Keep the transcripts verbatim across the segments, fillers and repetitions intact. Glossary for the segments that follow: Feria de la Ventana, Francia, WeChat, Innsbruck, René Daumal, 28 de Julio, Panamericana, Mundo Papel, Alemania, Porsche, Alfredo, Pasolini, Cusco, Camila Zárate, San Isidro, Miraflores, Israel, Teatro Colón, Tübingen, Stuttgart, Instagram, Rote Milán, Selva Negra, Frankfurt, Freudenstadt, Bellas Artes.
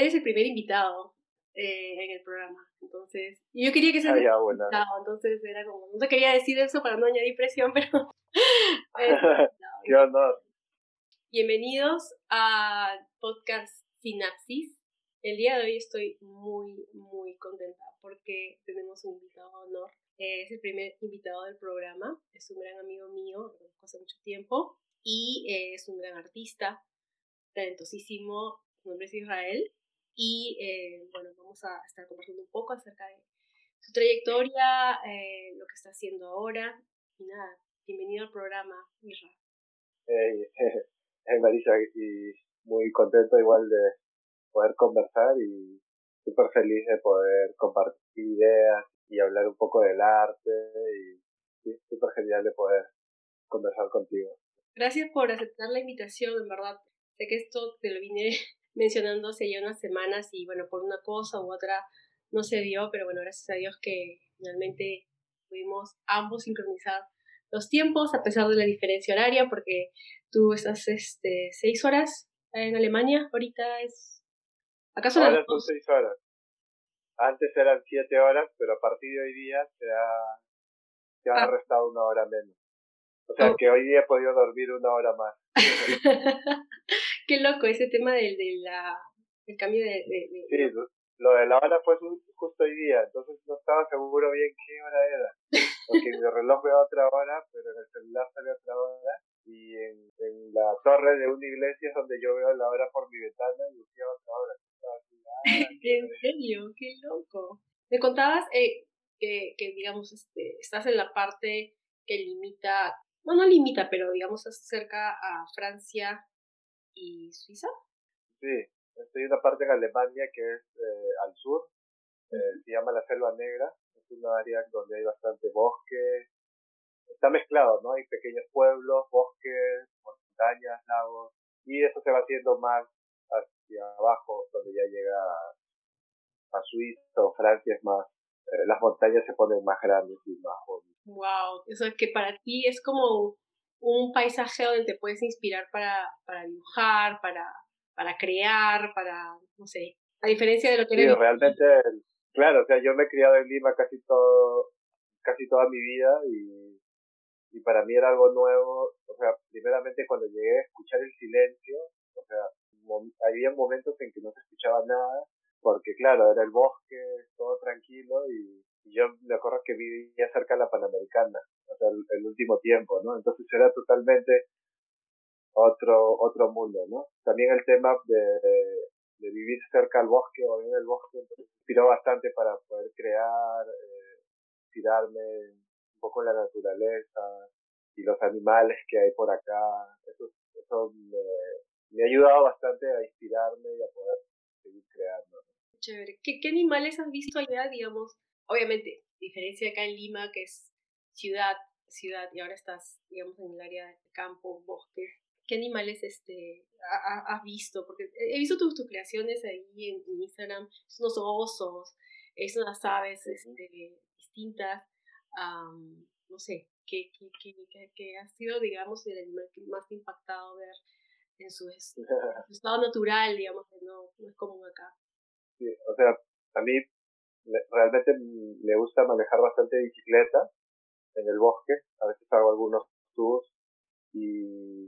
eres el primer invitado eh, en el programa, entonces, y yo quería que seas ah, ya, bueno. invitado, entonces era como, no te quería decir eso para no añadir presión, pero... eh, no, qué honor. Bienvenidos a Podcast Synapsis. El día de hoy estoy muy, muy contenta porque tenemos un invitado de honor. Eh, es el primer invitado del programa, es un gran amigo mío, lo conozco hace mucho tiempo, y eh, es un gran artista, talentosísimo, su nombre es Israel, y eh, bueno, vamos a estar conversando un poco acerca de su trayectoria, eh, lo que está haciendo ahora, y nada, bienvenido al programa, Mirra. Hey, hey, Marisa, y muy contento igual de poder conversar y súper feliz de poder compartir ideas y hablar un poco del arte y, y súper genial de poder conversar contigo. Gracias por aceptar la invitación, en verdad. Sé que esto te lo vine mencionando hace ya unas semanas y bueno, por una cosa u otra no se dio, pero bueno, gracias a Dios que finalmente pudimos ambos sincronizar los tiempos a pesar de la diferencia horaria, porque tú estás este seis horas en Alemania, ahorita es... ¿Acaso ahora son seis horas? Antes eran siete horas, pero a partir de hoy día se ha, se ha ah. restado una hora menos. O sea, oh. que hoy día he podido dormir una hora más. Qué loco ese tema del, del, la, del cambio de... de, de... Sí, lo, lo de la hora fue su, justo hoy día, entonces no estaba seguro bien qué hora era. Porque en el reloj veo otra hora, pero en el celular sale otra hora. Y en, en la torre de una iglesia es donde yo veo la hora por mi ventana y decía otra hora. ¿En serio? ¡Qué loco! Me contabas eh, que, que, digamos, este, estás en la parte que limita, no, no limita, pero, digamos, estás cerca a Francia y Suiza. Sí, estoy en una parte en Alemania que es eh, al sur, eh, uh-huh. se llama la Selva Negra, es una área donde hay bastante bosque, está mezclado, ¿no? Hay pequeños pueblos, bosques, montañas, lagos, y eso se va haciendo más hacia abajo, donde ya llega a Suiza o Francia, es más, eh, las montañas se ponen más grandes y más bonitas. Wow, eso es que para ti es como un paisaje donde te puedes inspirar para, para dibujar, para, para crear, para, no sé, a diferencia de lo que... Sí, eres... realmente, claro, o sea, yo me he criado en Lima casi todo, casi toda mi vida y... Y para mí era algo nuevo, o sea, primeramente cuando llegué a escuchar el silencio, o sea, mom- había momentos en que no se escuchaba nada, porque claro, era el bosque, todo tranquilo, y, y yo me acuerdo que vivía cerca de la Panamericana, o sea, el, el último tiempo, ¿no? Entonces era totalmente otro otro mundo, ¿no? También el tema de, de, de vivir cerca al bosque o en el bosque, entonces, inspiró bastante para poder crear, eh, inspirarme un poco la naturaleza y los animales que hay por acá, eso, eso me, me ha ayudado bastante a inspirarme y a poder seguir creando. Chévere. ¿Qué, qué animales has visto allá, digamos? Obviamente, diferencia acá en Lima, que es ciudad, ciudad, y ahora estás, digamos, en el área de campo, bosque. ¿Qué animales este ha, ha, has visto? Porque he visto tus, tus creaciones ahí en, en Instagram, son unos osos, son unas aves este, distintas. Um, no sé, que, que, que, que, que ha sido, digamos, el animal que más te ha impactado ver en su, en su estado natural, digamos, que no, no es común acá. Sí, o sea, a mí realmente me gusta manejar bastante bicicleta en el bosque, a veces hago algunos tours y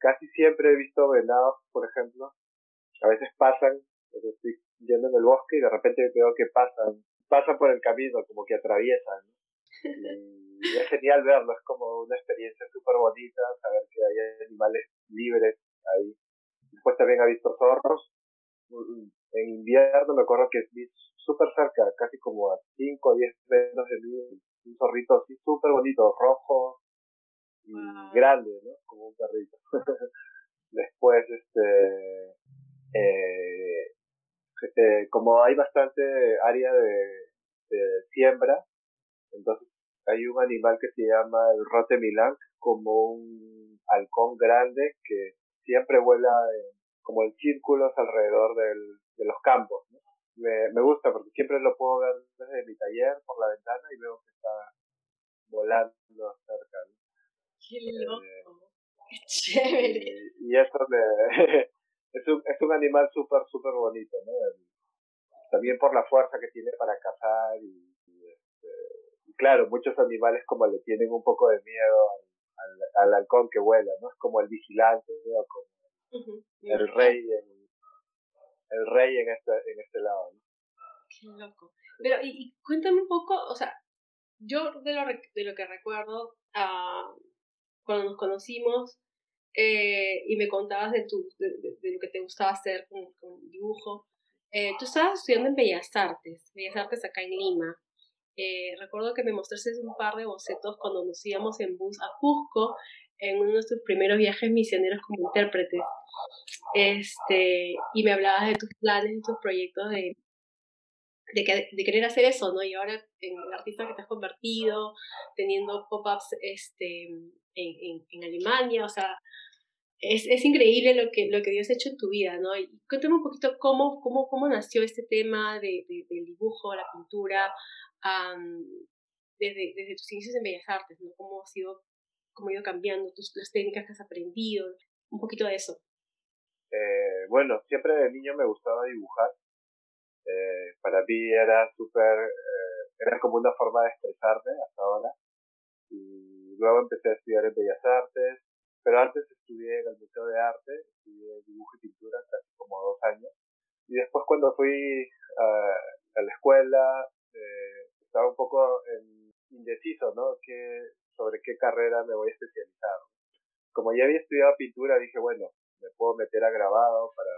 casi siempre he visto venados, por ejemplo, a veces pasan, estoy yendo en el bosque y de repente veo que pasan, pasan por el camino, como que atraviesan, ¿no? Y es genial verlo, es como una experiencia súper bonita, saber que hay animales libres ahí. Después también ha visto zorros. En invierno me acuerdo que vi súper cerca, casi como a cinco o diez metros de mí, un zorrito así súper bonito, rojo y wow. grande, ¿no? Como un perrito. Después, este, eh, eh, como hay bastante área de, de siembra, entonces hay un animal que se llama el Rote Milán, como un halcón grande que siempre vuela en, como en círculos alrededor del, de los campos, ¿no? Me, me gusta porque siempre lo puedo ver desde mi taller por la ventana y veo que está volando cerca, ¿no? ¡Qué loco! Eh, ¡Qué chévere! Y, y eso me, es un, es un animal súper, súper bonito, ¿no? El, también por la fuerza que tiene para cazar y, y, este, y claro, muchos animales como le tienen un poco de miedo al, al, al halcón que vuela, ¿no? Es como el vigilante, ¿no? Como uh-huh. el rey en, el rey en este, en este lado, ¿no? Qué loco. Pero, y, y cuéntame un poco, o sea, yo de lo, de lo que recuerdo, uh, cuando nos conocimos, eh, y me contabas de, tu, de, de, de lo que te gustaba hacer con, con dibujo, eh, tú estabas estudiando en Bellas Artes, Bellas Artes acá en Lima. Eh, recuerdo que me mostraste un par de bocetos cuando nos íbamos en bus a Cusco, en uno de tus primeros viajes misioneros como intérpretes. Este, y me hablabas de tus planes, de tus proyectos de... De, que, de querer hacer eso, ¿no? Y ahora, en el artista que te has convertido, teniendo pop-ups este, en, en, en Alemania, o sea, es, es increíble lo que, lo que Dios ha hecho en tu vida, ¿no? Y cuéntame un poquito cómo, cómo, cómo nació este tema de, de, del dibujo, la pintura, um, desde, desde tus inicios en Bellas Artes, ¿no? Cómo ha sido, cómo ha ido cambiando tus, las técnicas que has aprendido, un poquito de eso. Eh, bueno, siempre de niño me gustaba dibujar. Eh, para mí era súper, eh, era como una forma de expresarme hasta ahora, y luego empecé a estudiar en Bellas Artes, pero antes estudié en el Museo de Arte, estudié dibujo y pintura casi como dos años, y después cuando fui a, a la escuela, eh, estaba un poco en, indeciso, ¿no? Que, sobre qué carrera me voy a especializar. Como ya había estudiado pintura, dije, bueno, me puedo meter a grabado para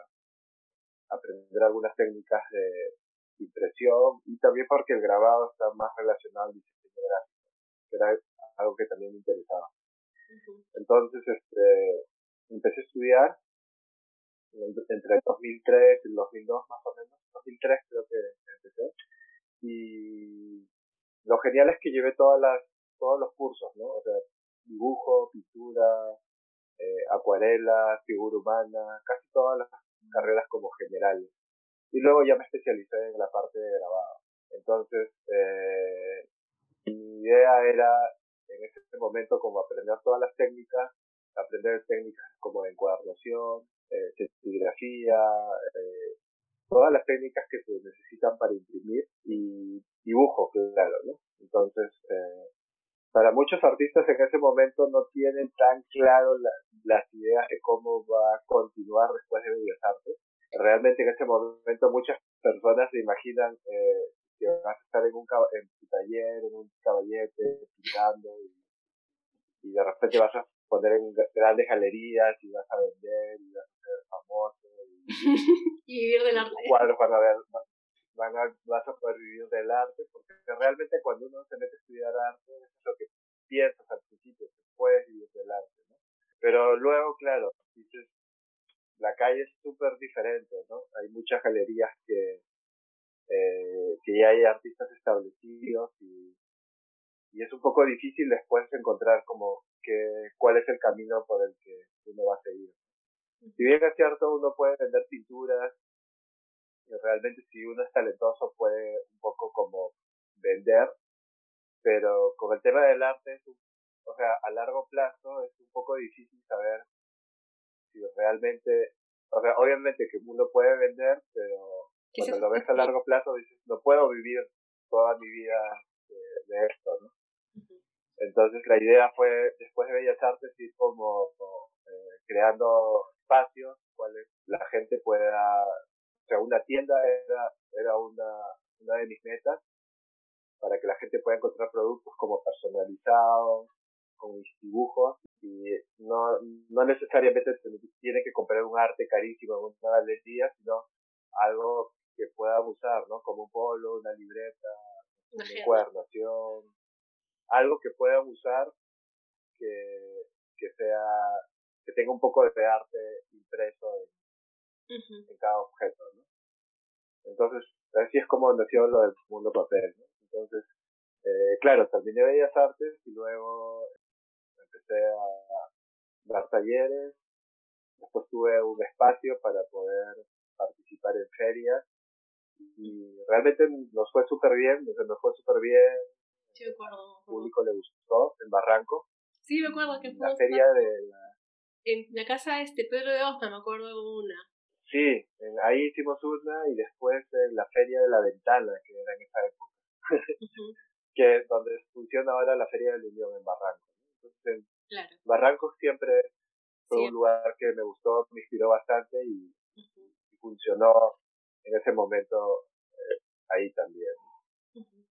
aprender algunas técnicas de impresión, y también porque el grabado está más relacionado al diseño gráfico, que era algo que también me interesaba. Uh-huh. Entonces este, empecé a estudiar entre el dos mil tres y el dos mil dos más o menos, dos mil tres creo que empecé, y lo genial es que llevé todas las, todos los cursos, ¿no? O sea, dibujo, pintura, eh, acuarela, figura humana, casi todas las carreras como generales, y luego ya me especialicé en la parte de grabado. Entonces eh, mi idea era en ese momento como aprender todas las técnicas, aprender técnicas como de encuadernación, eh, centigrafía, eh, todas las técnicas que se necesitan para imprimir, y dibujo, claro, ¿no? Entonces eh, para muchos artistas en ese momento no tienen tan claro la, las ideas de cómo va a continuar después de Bellas Artes. Realmente en ese momento muchas personas se imaginan eh, que vas a estar en un en tu taller, en un caballete, pintando, y, y de repente vas a poner en grandes galerías y vas a vender y vas a ser famoso. Y, y vivir del arte. Cuadros van a ver, Van a, vas a poder vivir del arte, porque realmente cuando uno se mete a estudiar arte, eso es lo que piensas al principio, que puedes vivir del arte, ¿no? Pero luego, claro, dices, la calle es súper diferente, ¿no? Hay muchas galerías que, eh, que ya hay artistas establecidos, y, y es un poco difícil después encontrar como que, cuál es el camino por el que uno va a seguir. Si bien es cierto, uno puede vender pinturas, realmente si uno es talentoso puede un poco como vender, pero con el tema del arte es un, o sea, a largo plazo es un poco difícil saber si realmente, o sea, obviamente que uno puede vender, pero cuando lo ves a largo plazo dices, no puedo vivir toda mi vida de, de esto, ¿no? Uh-huh. Entonces la idea fue, después de Bellas Artes, ir como, como eh, creando espacios cuales la gente pueda, o sea, una tienda era, era una, una de mis metas, para que la gente pueda encontrar productos como personalizados, con mis dibujos, y no, no necesariamente tiene que comprar un arte carísimo en una galería, sino algo que pueda usar, ¿no? Como un polo, una libreta, una encuadernación, algo que pueda usar que, que sea, que tenga un poco de arte impreso en Uh-huh. en cada objeto, ¿no? Entonces, así es como nació lo del Mundo Papel, ¿no? Entonces, eh, claro, terminé Bellas Artes y luego empecé a dar talleres, después tuve un espacio para poder participar en ferias, y realmente nos fue súper bien, o sea, nos fue súper bien, sí, me acuerdo, el público le gustó, en Barranco. Sí, me acuerdo que fue la feria de la... En la casa este Pedro de Osma, me acuerdo de una. Sí, ahí hicimos una y después en la Feria de la Ventana, que era en esa época, uh-huh. que es donde funciona ahora la Feria de la Unión en Barranco. Entonces, claro. Barranco siempre fue sí. un lugar que me gustó, me inspiró bastante y, uh-huh. y funcionó en ese momento eh, ahí también. Uh-huh.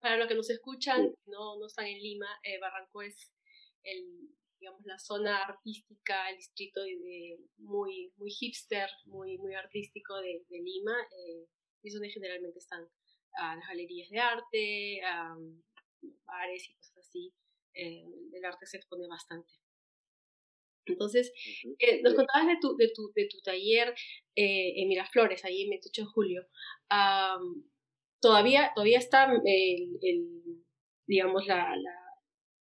Para los que nos escuchan, sí. no, no están en Lima, eh, Barranco es el... digamos, la zona artística, el distrito de, de, muy muy hipster, muy muy artístico de, de Lima, eh, es donde generalmente están ah, las galerías de arte, ah, bares y cosas así, eh, el arte se expone bastante. Entonces, eh, nos contabas de tu, de tu, de tu taller eh, en Miraflores, ahí en veintiocho de julio, ah, todavía, todavía está el, el, digamos, la, la,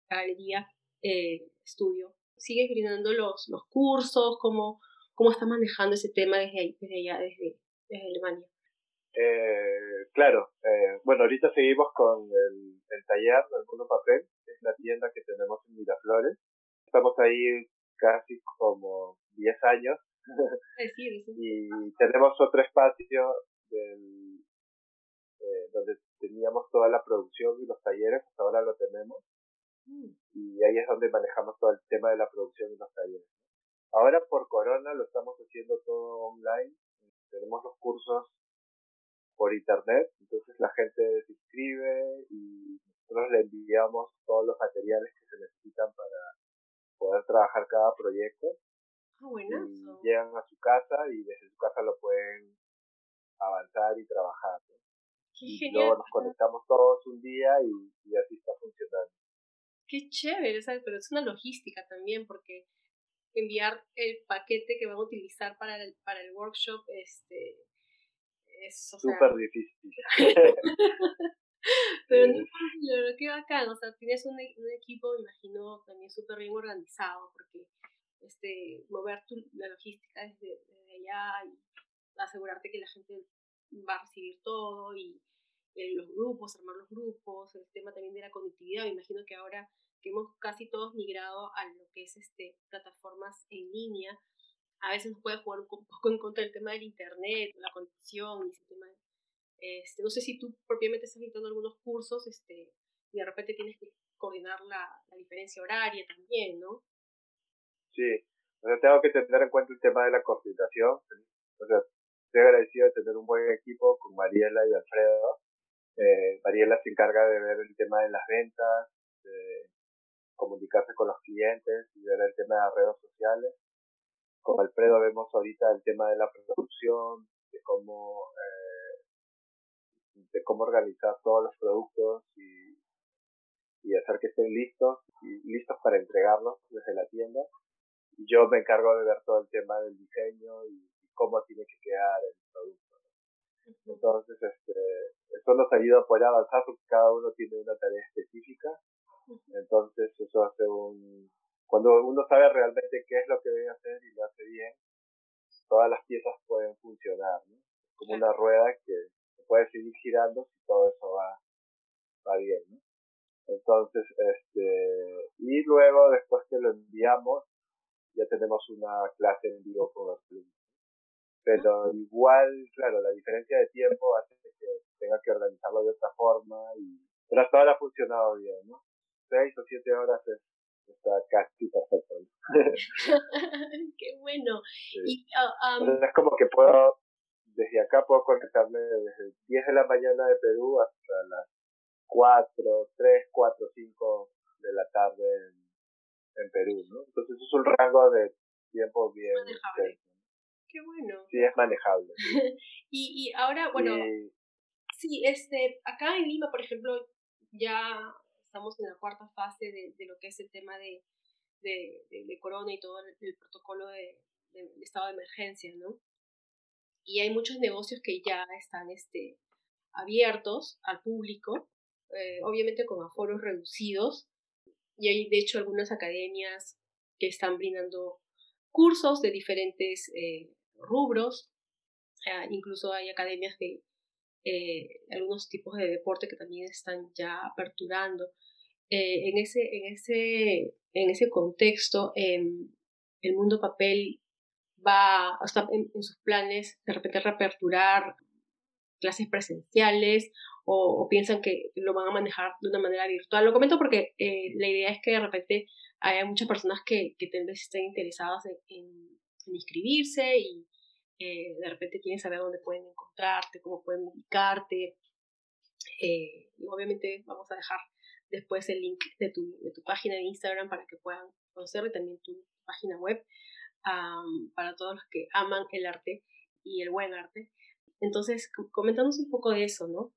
la galería, eh, estudio. ¿Sigues brindando los, los cursos? ¿Cómo, cómo estás manejando ese tema desde ahí, desde allá, desde, desde Alemania? Eh, claro. Eh, bueno, ahorita seguimos con el, el taller del Mundo Papel, que es la tienda que tenemos en Miraflores. Estamos ahí casi como diez años. Sí, sí, sí. Y tenemos otro espacio del, eh, donde teníamos toda la producción y los talleres, hasta ahora lo tenemos. Y ahí es donde manejamos todo el tema de la producción de los talleres. Ahora por corona lo estamos haciendo todo online. Tenemos los cursos por internet, entonces la gente se inscribe y nosotros le enviamos todos los materiales que se necesitan para poder trabajar cada proyecto. Oh, buenazo. Y llegan a su casa y desde su casa lo pueden avanzar y trabajar, ¿no? Qué y genial. Luego nos conectamos todos un día y, y así está funcionando. Qué chévere, ¿sabes? Pero es una logística también, porque enviar el paquete que van a utilizar para el, para el workshop este, es súper sea... difícil. Pero no, pero qué bacán, o sea, tienes un, un equipo, me imagino, también súper bien organizado, porque este, mover tu, la logística desde, desde allá y asegurarte que la gente va a recibir todo y los grupos, armar los grupos, el tema también de la conectividad. Me imagino que ahora que hemos casi todos migrado a lo que es este plataformas en línea, a veces nos puede jugar un poco en contra el tema del internet, la conexión, ese tema. Este, no sé si tú propiamente estás dictando algunos cursos este, y de repente tienes que coordinar la, la diferencia horaria también, ¿no? Sí, o sea, tengo que tener en cuenta el tema de la coordinación. O sea, estoy agradecido de tener un buen equipo con Mariela y Alfredo. Eh, Mariela se encarga de ver el tema de las ventas, de comunicarse con los clientes y ver el tema de redes sociales. Con Alfredo vemos ahorita el tema de la producción, de cómo eh, de cómo organizar todos los productos y, y hacer que estén listos y listos para entregarlos desde la tienda. Y yo me encargo de ver todo el tema del diseño y, y cómo tiene que quedar el producto. Entonces, este, eso nos ayuda a poder avanzar porque cada uno tiene una tarea específica. Entonces, eso hace un... Cuando uno sabe realmente qué es lo que debe hacer y lo hace bien, todas las piezas pueden funcionar, ¿no? Como una rueda que puede seguir girando si todo eso va, va bien, ¿no? Entonces, este... Y luego, después que lo enviamos, ya tenemos una clase en vivo con los alumnos. Pero igual, claro, la diferencia de tiempo hace que tenga que organizarlo de otra forma. Y... Pero hasta ahora ha funcionado bien, ¿no? Seis o siete horas es, está casi perfecto. ¡Qué bueno! Sí. Y, uh, um... es como que puedo, desde acá puedo conectarme desde diez de la mañana de Perú hasta las cuatro, tres, cuatro, cinco de la tarde en, en Perú, ¿no? Entonces es un rango de tiempo bien... Qué bueno. Sí, es manejable. y, y ahora, bueno, y... sí, este, acá en Lima, por ejemplo, ya estamos en la cuarta fase de, de lo que es el tema de, de, de, de corona y todo el, el protocolo de, de, de estado de emergencia, ¿no? Y hay muchos negocios que ya están este, abiertos al público, eh, obviamente con aforos reducidos, y hay de hecho algunas academias que están brindando cursos de diferentes eh, rubros, eh, incluso hay academias de eh, algunos tipos de deporte que también están ya aperturando. Eh, en, ese, en, ese, en ese contexto, eh, el Mundo Papel va, o sea, en, en sus planes de repente reaperturar clases presenciales, o, o piensan que lo van a manejar de una manera virtual. Lo comento porque eh, la idea es que de repente hay muchas personas que, que tal vez estén interesadas en, en, en inscribirse y eh, de repente quieren saber dónde pueden encontrarte, cómo pueden ubicarte. Eh, y obviamente vamos a dejar después el link de tu, de tu página de Instagram para que puedan conocerlo, y también tu página web, um, para todos los que aman el arte y el buen arte. Entonces, coméntanos un poco de eso, ¿no?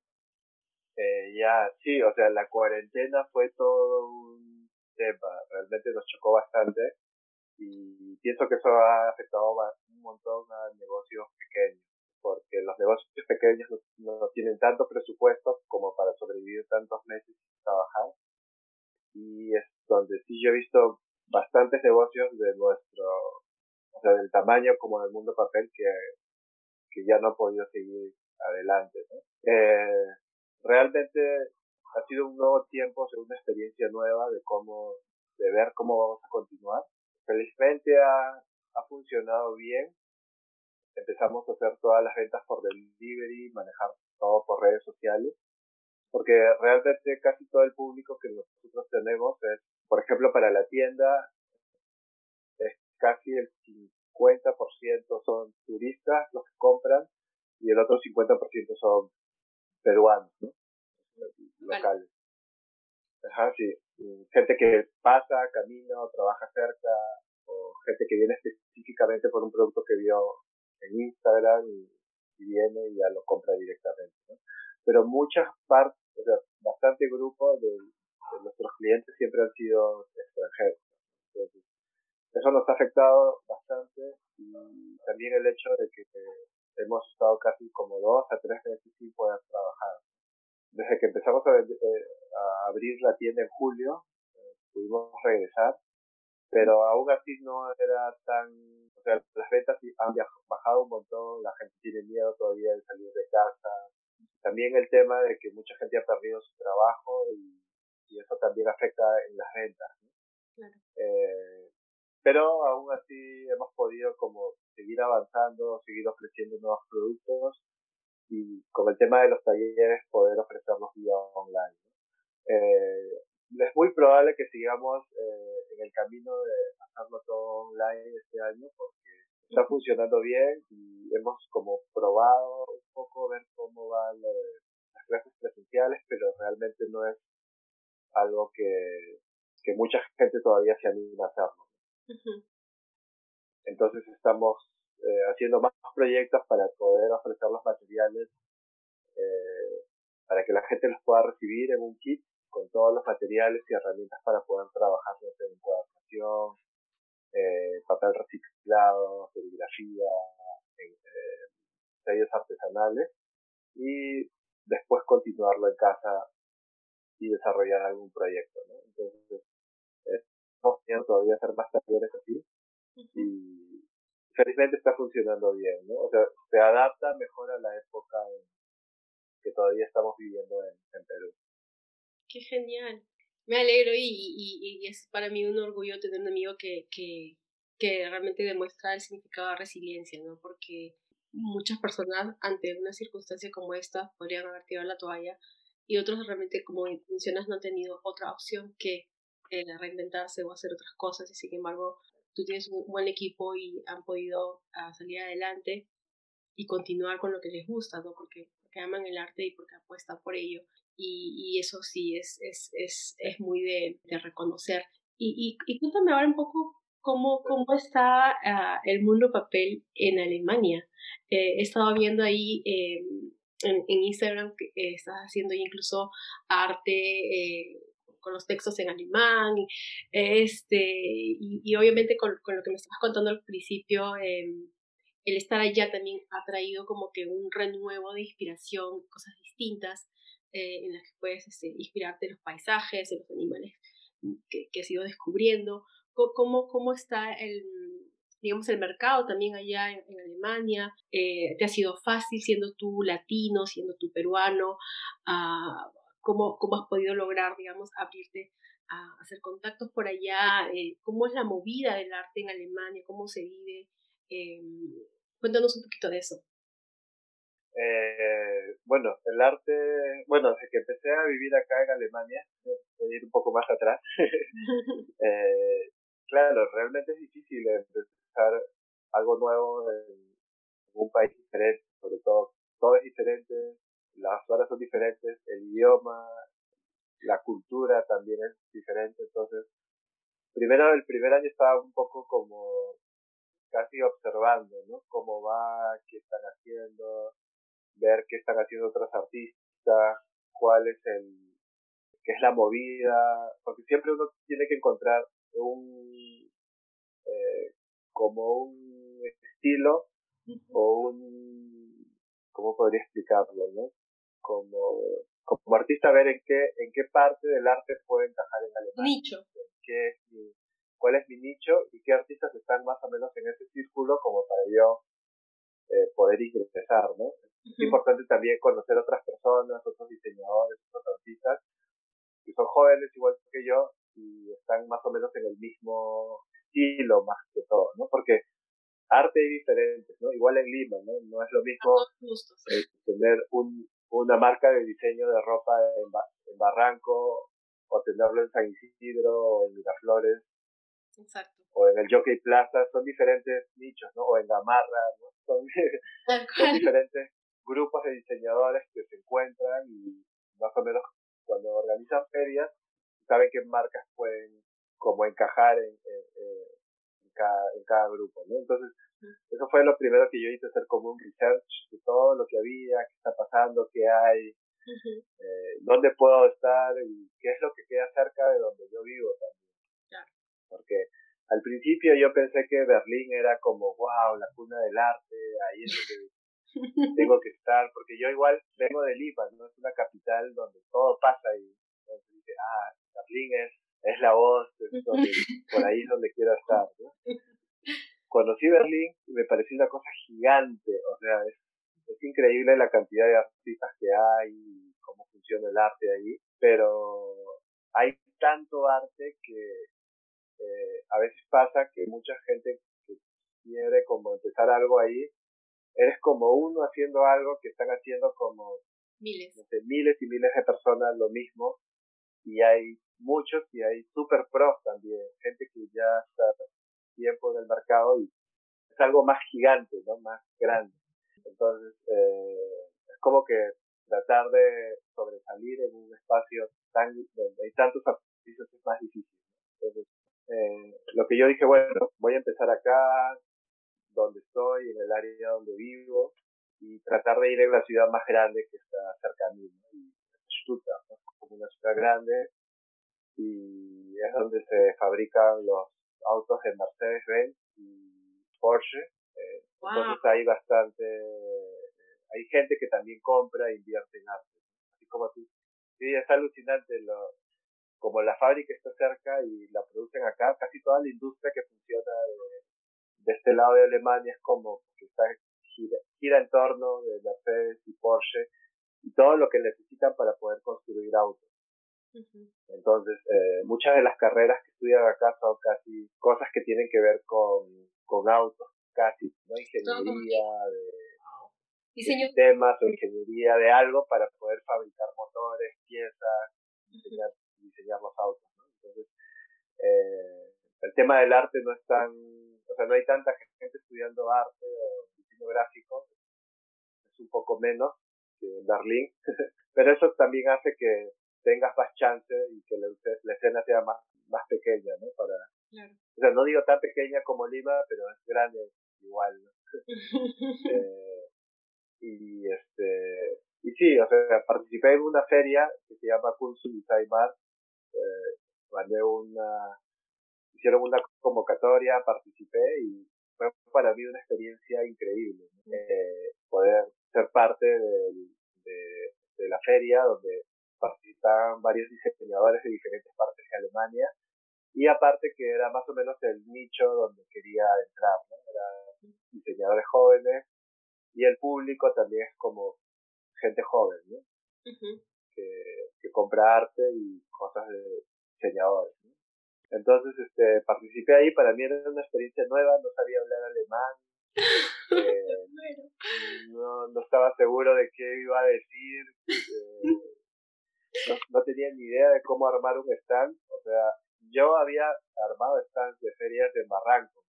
Eh, ya, sí, o sea, la cuarentena fue todo un tema, realmente nos chocó bastante, y pienso que eso ha afectado un montón a negocios pequeños, porque los negocios pequeños no, no tienen tantos presupuestos como para sobrevivir tantos meses sin trabajar, y es donde sí yo he visto bastantes negocios de nuestro, o sea, del tamaño como del Mundo Papel, que que ya no ha podido seguir adelante, ¿no? Eh, realmente ha sido un nuevo tiempo, o sea, una experiencia nueva de cómo, de ver cómo vamos a continuar. Felizmente ha, ha funcionado bien. Empezamos a hacer todas las ventas por delivery, manejar todo por redes sociales, porque realmente casi todo el público que nosotros tenemos es, por ejemplo, para la tienda, es casi el cincuenta por ciento son turistas los que compran, y el otro cincuenta por ciento son peruanos, ¿no? Locales. Ajá, sí. Gente que pasa, camina, o trabaja cerca, o gente que viene específicamente por un producto que vio en Instagram y, y viene y ya lo compra directamente, ¿no? Pero muchas partes, o sea, bastante grupo de, de nuestros clientes siempre han sido extranjeros. Entonces, eso nos ha afectado bastante, y también el hecho de que hemos estado casi como dos a tres meses sin poder trabajar. Desde que empezamos a, a abrir la tienda en julio, eh, pudimos regresar, pero aún así no era tan... O sea, las ventas han bajado un montón, la gente tiene miedo todavía de salir de casa. También el tema de que mucha gente ha perdido su trabajo, y, y eso también afecta en las ventas, ¿no? Claro. Eh, Pero aún así hemos podido como seguir avanzando, seguir ofreciendo nuevos productos, y con el tema de los talleres poder ofrecerlos vía online, ¿no? Eh, es muy probable que sigamos eh, en el camino de hacerlo todo online este año, porque está funcionando bien y hemos como probado un poco ver cómo van las clases presenciales, pero realmente no es algo que, que mucha gente todavía se anima a hacerlo. Entonces estamos eh, haciendo más proyectos para poder ofrecer los materiales, eh, para que la gente los pueda recibir en un kit con todos los materiales y herramientas para poder trabajar en encuadernación, eh, papel reciclado, serigrafía, eh, sellos artesanales, y después continuarlo en casa y desarrollar algún proyecto, ¿no? Entonces eh, todavía hacer más talleres así, y felizmente está funcionando bien, ¿no? O sea, se adapta mejor a la época en que todavía estamos viviendo en, en Perú. ¡Qué genial! Me alegro, y, y, y es para mí un orgullo tener un amigo que, que, que realmente demuestra el significado de resiliencia, ¿no? Porque muchas personas ante una circunstancia como esta podrían haber tirado la toalla, y otros realmente, como mencionas, no han tenido otra opción que reinventarse o hacer otras cosas, y sin embargo tú tienes un buen equipo y han podido uh, salir adelante y continuar con lo que les gusta, ¿no? Porque, porque aman el arte y porque apuestan por ello, y, y eso sí es, es, es, es muy de, de reconocer. Y, y, y cuéntame ahora un poco cómo, cómo está uh, el Mundo Papel en Alemania. Eh, he estado viendo ahí eh, en, en Instagram que eh, estás haciendo incluso arte eh, con los textos en alemán, este, y, y obviamente con, con lo que me estabas contando al principio, eh, el estar allá también ha traído como que un renuevo de inspiración, cosas distintas eh, en las que puedes este, inspirarte en los paisajes, en los animales que, que has ido descubriendo. ¿Cómo, cómo está el, digamos, el mercado también allá en, en Alemania? Eh, ¿te ha sido fácil siendo tú latino, siendo tú peruano? Uh, ¿Cómo, ¿Cómo has podido lograr, digamos, abrirte a hacer contactos por allá? Eh, ¿Cómo es la movida del arte en Alemania? ¿Cómo se vive? Eh, cuéntanos un poquito de eso. Eh, bueno, el arte... Bueno, desde que empecé a vivir acá en Alemania, voy a ir un poco más atrás. eh, claro, realmente es difícil empezar algo nuevo en un país diferente, sobre todo, todo es diferente, las horas son diferentes, el idioma, la cultura también es diferente, entonces, primero, el primer año estaba un poco como casi observando, ¿no? Cómo va, qué están haciendo, ver qué están haciendo otros artistas, cuál es el, qué es la movida, porque siempre uno tiene que encontrar un, eh, como un estilo, o un, ¿cómo podría explicarlo, no? Como, como artista ver en qué, en qué parte del arte puede encajar en Alemania. Nicho. ¿Qué es mi, cuál es mi nicho y qué artistas están más o menos en ese círculo como para yo eh, poder ingresar, ¿no? Uh-huh. Es importante también conocer otras personas, otros diseñadores, otros artistas que son jóvenes igual que yo y están más o menos en el mismo estilo más que todo, ¿no? Porque arte hay diferentes, ¿no? Igual en Lima, ¿no? No es lo mismo eh, tener un, una marca de diseño de ropa en, ba- en Barranco o tenerlo en San Isidro o en Miraflores. Exacto. O en el Jockey Plaza, son diferentes nichos, ¿no? O en Gamarra, ¿no? Son, son diferentes grupos de diseñadores que se encuentran y más o menos cuando organizan ferias saben qué marcas pueden como encajar en... en, en Cada, en cada grupo, ¿no? Entonces, eso fue lo primero que yo hice, hacer como un research de todo lo que había, qué está pasando, qué hay, uh-huh. eh, dónde puedo estar y qué es lo que queda cerca de donde yo vivo también. Claro. Porque al principio yo pensé que Berlín era como, wow, la cuna del arte, ahí es donde tengo que estar, porque yo igual vengo de Lima, ¿no? Es una capital donde todo pasa y entonces dije, ah, Berlín es es la voz, es donde, por ahí es donde quiero estar, ¿no? Conocí Berlín y me pareció una cosa gigante, o sea, es, es increíble la cantidad de artistas que hay y cómo funciona el arte ahí, pero hay tanto arte que eh, a veces pasa que mucha gente que quiere como empezar algo ahí, eres como uno haciendo algo que están haciendo como miles, no sé, miles y miles de personas lo mismo, y hay muchos y hay super pros también, gente que ya está tiempo en el mercado y es algo más gigante, ¿no? Más grande. Entonces, eh, es como que tratar de sobresalir en un espacio tan donde hay tantos artistas es más difícil. Entonces, eh, lo que yo dije, bueno, voy a empezar acá, donde estoy, en el área donde vivo, y tratar de ir a la ciudad más grande que está cerca a mí, ¿no? Stuttgart, ¿no? Como una ciudad grande, y es donde se fabrican los autos de Mercedes-Benz y Porsche. Eh, wow. Entonces hay bastante, eh, hay gente que también compra e invierte en arte. Así como tú. Sí, es alucinante. Lo, como la fábrica está cerca y la producen acá, casi toda la industria que funciona de, de este lado de Alemania es como que está gira, gira en torno de Mercedes y Porsche y todo lo que necesitan para poder construir autos. Entonces, eh, muchas de las carreras que estudian acá son casi cosas que tienen que ver con, con autos, casi, ¿no? Ingeniería de, de sistemas o ingeniería de algo para poder fabricar motores, piezas, diseñar, diseñar los autos, ¿no? Entonces, eh, el tema del arte no es tan, o sea, no hay tanta gente estudiando arte o diseño gráfico, es un poco menos que en Berlín, pero eso también hace que tengas más chance y que la, la escena sea más, más pequeña, ¿no? Para, claro. O sea, no digo tan pequeña como Lima, pero es grande igual, ¿no? eh, y este y sí, o sea, participé en una feria que se llama Cusco y Taimar, eh, mandé una, hicieron una convocatoria, participé y fue para mí una experiencia increíble, ¿no? eh, poder ser parte del, de, de la feria donde participaban varios diseñadores de diferentes partes de Alemania y aparte que era más o menos el nicho donde quería entrar, ¿no? Eran diseñadores jóvenes y el público también es como gente joven, ¿no? Uh-huh. que, que compra arte y cosas de diseñadores, ¿no? Entonces este participé ahí, para mí era una experiencia nueva, no sabía hablar alemán, Eh, no, no estaba seguro de qué iba a decir. Eh, no, no tenía ni idea de cómo armar un stand. O sea, yo había armado stands de ferias de Barranco.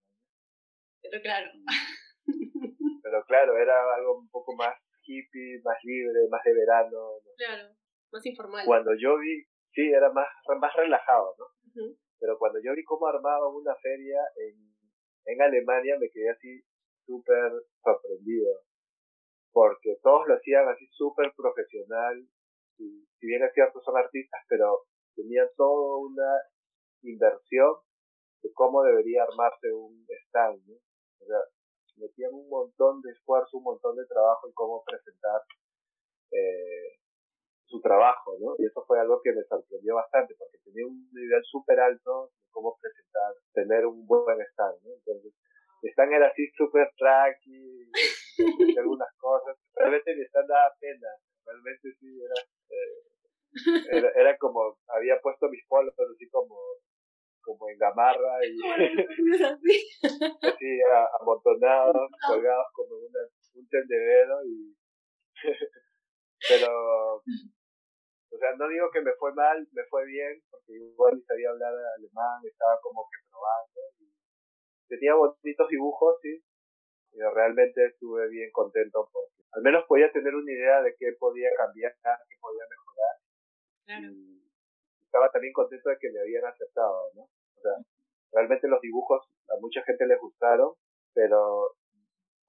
Pero claro. Pero claro, era algo un poco más hippie, más libre, más de verano, ¿no? Claro, más informal. Cuando yo vi, sí, era más, más relajado, ¿no? Uh-huh. Pero cuando yo vi cómo armaban una feria en, en Alemania, me quedé así súper sorprendido. Porque todos lo hacían así súper profesional. Y, si bien es cierto, son artistas, pero tenían toda una inversión de cómo debería armarse un stand, ¿no? O sea, metían un montón de esfuerzo, un montón de trabajo en cómo presentar eh, su trabajo, ¿no? Y eso fue algo que me sorprendió bastante, porque tenía un nivel súper alto de cómo presentar, tener un buen stand, ¿no? Entonces, el stand era así súper tranqui, de algunas cosas. Realmente el stand daba pena, realmente sí, era, eh, era, era como, había puesto mis polos, pero así como... como en Gamarra y así amontonados, colgados como una, un tendedero y pero o sea, no digo que me fue mal, me fue bien, porque igual sabía hablar alemán, estaba como que probando y tenía bonitos dibujos, sí, y realmente estuve bien contento porque al menos podía tener una idea de qué podía cambiar, qué podía mejorar. Claro. Y estaba también contento de que me habían aceptado, ¿no? O sea, realmente los dibujos a mucha gente les gustaron, pero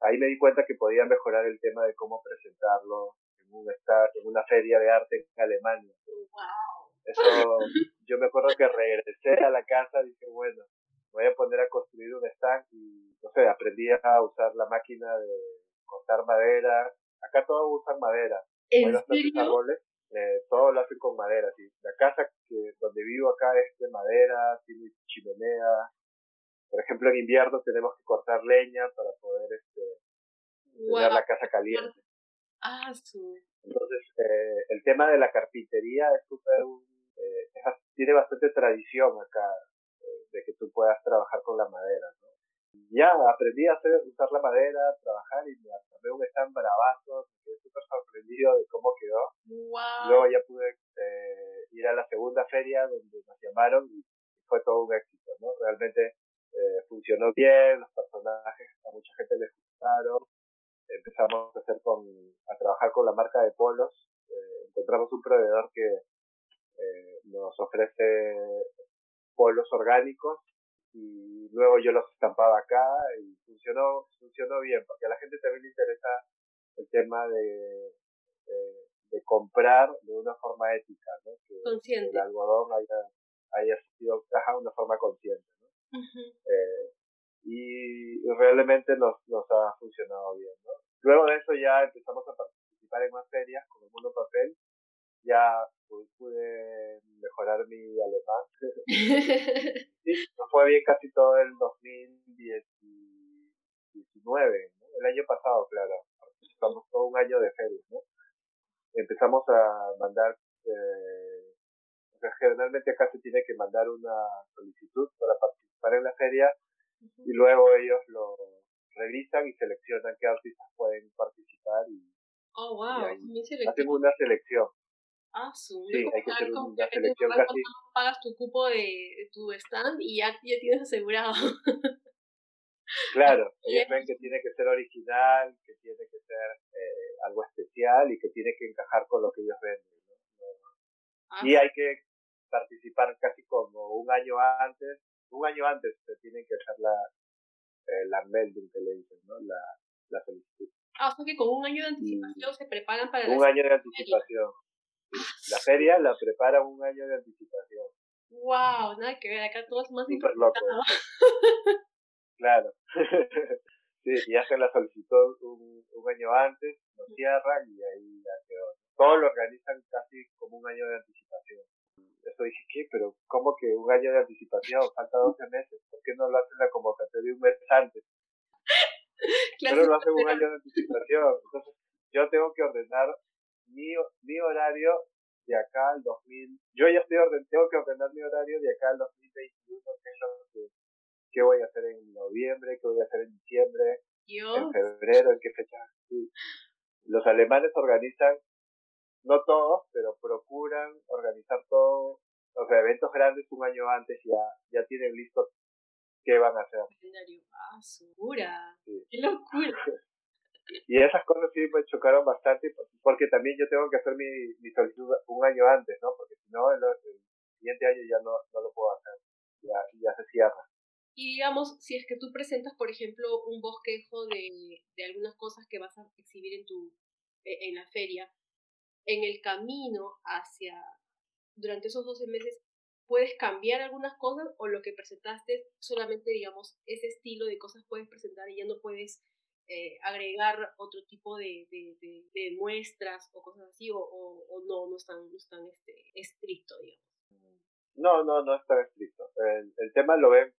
ahí me di cuenta que podía mejorar el tema de cómo presentarlo en una, en una feria de arte en Alemania. ¡Wow! Eso, yo me acuerdo que regresé a la casa y dije, bueno, me voy a poner a construir un stand y, no sé, aprendí a usar la máquina de cortar madera. Acá todos usan madera. ¿En serio? Árboles. Eh, todo lo hacen con madera, ¿sí? La casa que donde vivo acá es de madera, tiene chimenea. Por ejemplo, en invierno tenemos que cortar leña para poder este wow. tener la casa caliente. Ah, sí. Entonces, eh, el tema de la carpintería es súper, eh, es, tiene bastante tradición acá, eh, de que tú puedas trabajar con la madera, ¿no? Ya aprendí a hacer, usar la madera, trabajar y me armé un stand bravazo, quedé súper sorprendido de cómo quedó. Wow. Luego ya pude eh, ir a la segunda feria donde nos llamaron y fue todo un éxito, ¿no? Realmente eh, funcionó bien, los personajes a mucha gente les gustaron. Empezamos a hacer con a trabajar con la marca de polos. Eh, encontramos un proveedor que eh, nos ofrece polos orgánicos. Y luego yo los estampaba acá y funcionó funcionó bien, porque a la gente también le interesa el tema de de, de comprar de una forma ética, ¿no? Que consciente. El algodón haya, haya sido cajado de una forma consciente, ¿no? Uh-huh. Eh, y realmente nos, nos ha funcionado bien, ¿no? Luego de eso ya empezamos a participar en más ferias con el Mundo Papel. Ya pues, pude mejorar mi alemán. Sí, fue bien casi todo el dos mil diecinueve, ¿no? El año pasado, claro. Participamos todo un año de ferias, ¿no? Empezamos a mandar... Eh, o sea, generalmente acá se tiene que mandar una solicitud para participar en la feria, uh-huh. y luego ellos lo revisan y seleccionan qué artistas pueden participar. Y, oh, wow. Y hacen una selección. Ah, su, sí, hay que hacer una selección casi. Pagas tu cupo de, de tu stand y ya, ya tienes asegurado. Claro, ellos ven que tiene que ser original, que tiene que ser eh, algo especial y que tiene que encajar con lo que ellos venden, ¿no? Ah, y hay que participar casi como un año antes. Un año antes se tienen que hacer la eh, la melding que le dicen, ¿no? La, la solicitud. Ah, o sea que con un año de anticipación mm. se preparan para... Un año de anticipación. La feria la prepara un año de anticipación. Wow, nada que ver, acá todo es más improvisado. Claro. Sí, y hacen la solicitud un, un año antes, lo cierran y ahí ya quedó. Todo lo organizan casi como un año de anticipación. Eso dije, ¿qué? Pero ¿cómo que un año de anticipación? Falta doce meses. ¿Por qué no lo hacen la convocatoria un mes antes? Claro, pero lo hacen un año de anticipación. Entonces, yo tengo que ordenar Mi, mi horario de acá al dos mil, yo ya estoy orden, tengo que ordenar mi horario de acá al dos mil veintiuno, que es lo que, que voy a hacer en noviembre, que voy a hacer en diciembre, Dios. En febrero, ¿en qué fecha? Sí. Los alemanes organizan, no todos, pero procuran organizar todo, o sea, eventos grandes un año antes, ya ya tienen listos qué van a hacer. ¡Ah, segura! Sí. ¡Qué locura! Y esas cosas sí me chocaron bastante, porque también yo tengo que hacer mi, mi solicitud un año antes, ¿no? Porque si no, el, el siguiente año ya no, no lo puedo hacer, ya, ya se cierra. Y digamos, si es que tú presentas, por ejemplo, un bosquejo de, de algunas cosas que vas a exhibir en tu en la feria, en el camino hacia, durante esos doce meses, ¿puedes cambiar algunas cosas o lo que presentaste solamente, digamos, ese estilo de cosas puedes presentar y ya no puedes eh, agregar otro tipo de, de, de, de muestras o cosas así, o, o, o no, no es tan, no es tan este, estricto, digamos? No, no, no es tan estricto. El, el tema lo ven,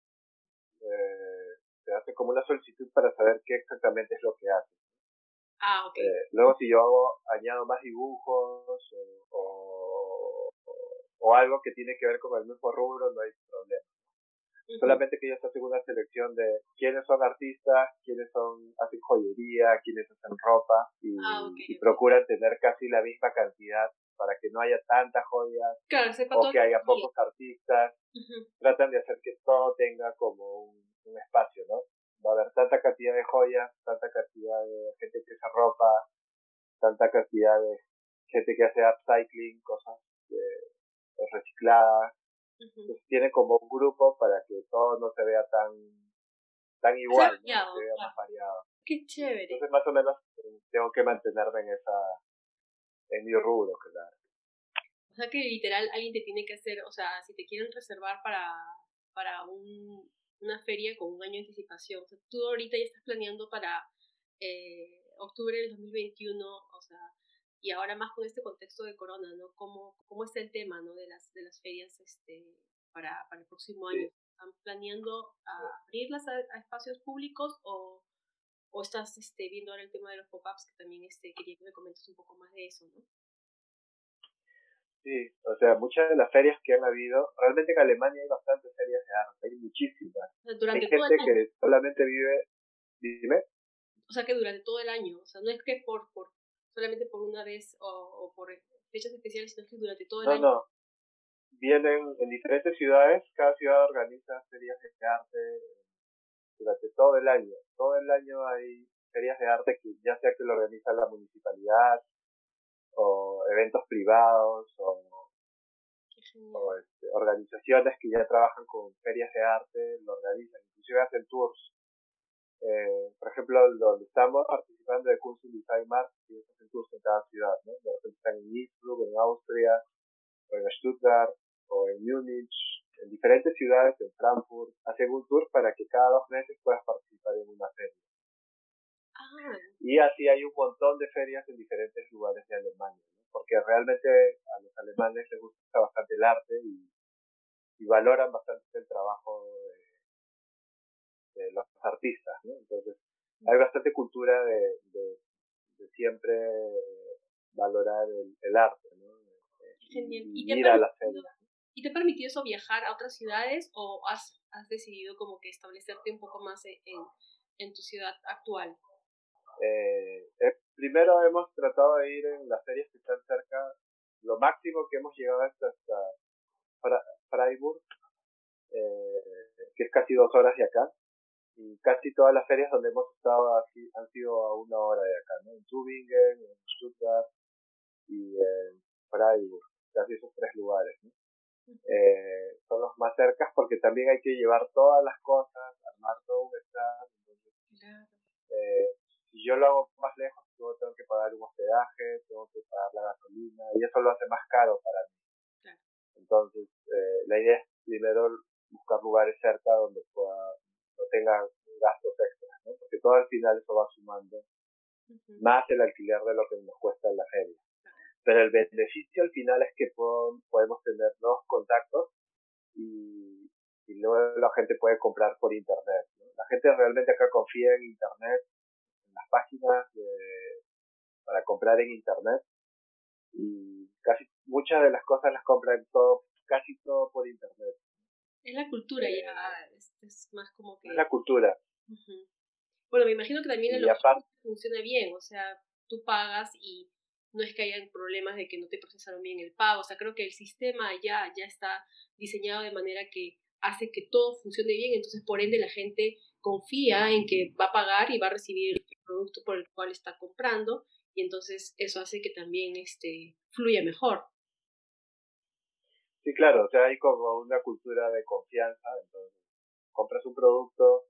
eh, se hace como una solicitud para saber qué exactamente es lo que haces. Ah, okay. Eh, luego si yo hago, añado más dibujos o, o, o algo que tiene que ver con el mismo rubro, no hay problema. Uh-huh. Solamente que ellos hacen una selección de quiénes son artistas, quiénes son hacen joyería, quiénes hacen ropa y, ah, okay, y okay. procuran tener casi la misma cantidad para que no haya tantas joyas, claro, o que haya pocos artistas. Uh-huh. Tratan de hacer que todo tenga como un, un espacio, ¿no? Va a haber tanta cantidad de joyas, tanta cantidad de gente que hace ropa, tanta cantidad de gente que hace upcycling, cosas eh, recicladas. Uh-huh. Entonces tiene como un grupo para que todo no se vea tan tan igual, ¿no? Variado, se vea claro. Más variado. Qué chévere. Entonces más o menos tengo que mantenerme en esa en mi rubro, claro. O sea que literal alguien te tiene que hacer, o sea, si te quieren reservar para para un una feria con un año de anticipación. O sea, tú ahorita ya estás planeando para eh, octubre del dos mil veintiuno, o sea, y ahora más con este contexto de corona, ¿no? ¿Cómo, cómo está el tema, ¿no? De las de las ferias este para, para el próximo año. Sí. ¿Están planeando a abrirlas a, a espacios públicos o, o estás este, viendo ahora el tema de los pop-ups, que también este, quería que me comentes un poco más de eso, ¿no? Sí, o sea, muchas de las ferias que han habido, realmente en Alemania hay bastantes ferias de arte, hay muchísimas. O sea, durante hay todo gente el año. Que solamente vive, dime. O sea, que durante todo el año, o sea, no es que por, por solamente por una vez o, o por fechas especiales, sino que durante todo el no, año. No, no, vienen en diferentes ciudades, cada ciudad organiza ferias de arte durante todo el año. Todo el año hay ferias de arte que ya sea que lo organiza la municipalidad, o eventos privados o, o este, organizaciones que ya trabajan con ferias de arte lo organizan, inclusive hacen tours eh, por ejemplo donde estamos participando de Cusco y Taimar y hacen tours en cada ciudad, ¿no? De repente están en Innsbruck, en Austria o en Stuttgart o en Múnich, en diferentes ciudades, en Frankfurt, hacen un tour para que cada dos meses puedas participar en una feria. Ah. Y así hay un montón de ferias en diferentes lugares de Alemania, ¿no? Porque realmente a los alemanes les gusta bastante el arte y, y valoran bastante el trabajo de, de los artistas, ¿no? Entonces hay bastante cultura de, de, de siempre valorar el, el arte, ¿no? Genial. Y, y, ¿Y, te ha permitido, ¿Y te ha permitido eso viajar a otras ciudades o has, has decidido como que establecerte un poco más en, en, en tu ciudad actual? Eh, eh, primero hemos tratado de ir en las ferias que están cerca. Lo máximo que hemos llegado es hasta Fra- Freiburg, eh, que es casi dos horas de acá. Y casi todas las ferias donde hemos estado así, han sido a una hora de acá, ¿no? En Tübingen, en Stuttgart y en Freiburg. Casi esos tres lugares, ¿no? Eh, son los más cercas porque también hay que llevar todas las cosas, armar todo un stand. Entonces, eh, si yo lo hago más lejos, yo tengo que pagar un hospedaje, tengo que pagar la gasolina, y eso lo hace más caro para mí. Claro. Entonces, eh, la idea es primero buscar lugares cerca donde pueda, no tengan gastos extras, ¿no? Porque todo al final eso va sumando, uh-huh, más el alquiler de lo que nos cuesta en la feria. Claro. Pero el beneficio al final es que pod- podemos tener nuevos contactos y, y luego la gente puede comprar por internet, ¿no? La gente realmente acá confía en internet, las páginas de, para comprar en internet, y casi muchas de las cosas las compran todo, casi todo por internet. Es la cultura, eh, ya es, es más como que es la cultura. Uh-huh. Bueno, me imagino que también en los aparte, funciona bien, o sea, tú pagas y no es que hayan problemas de que no te procesaron bien el pago, o sea, creo que el sistema ya, ya está diseñado de manera que hace que todo funcione bien, entonces por ende la gente confía en que va a pagar y va a recibir el producto por el cual está comprando, y entonces eso hace que también este fluya mejor. Sí, claro, o sea, hay como una cultura de confianza, entonces compras un producto,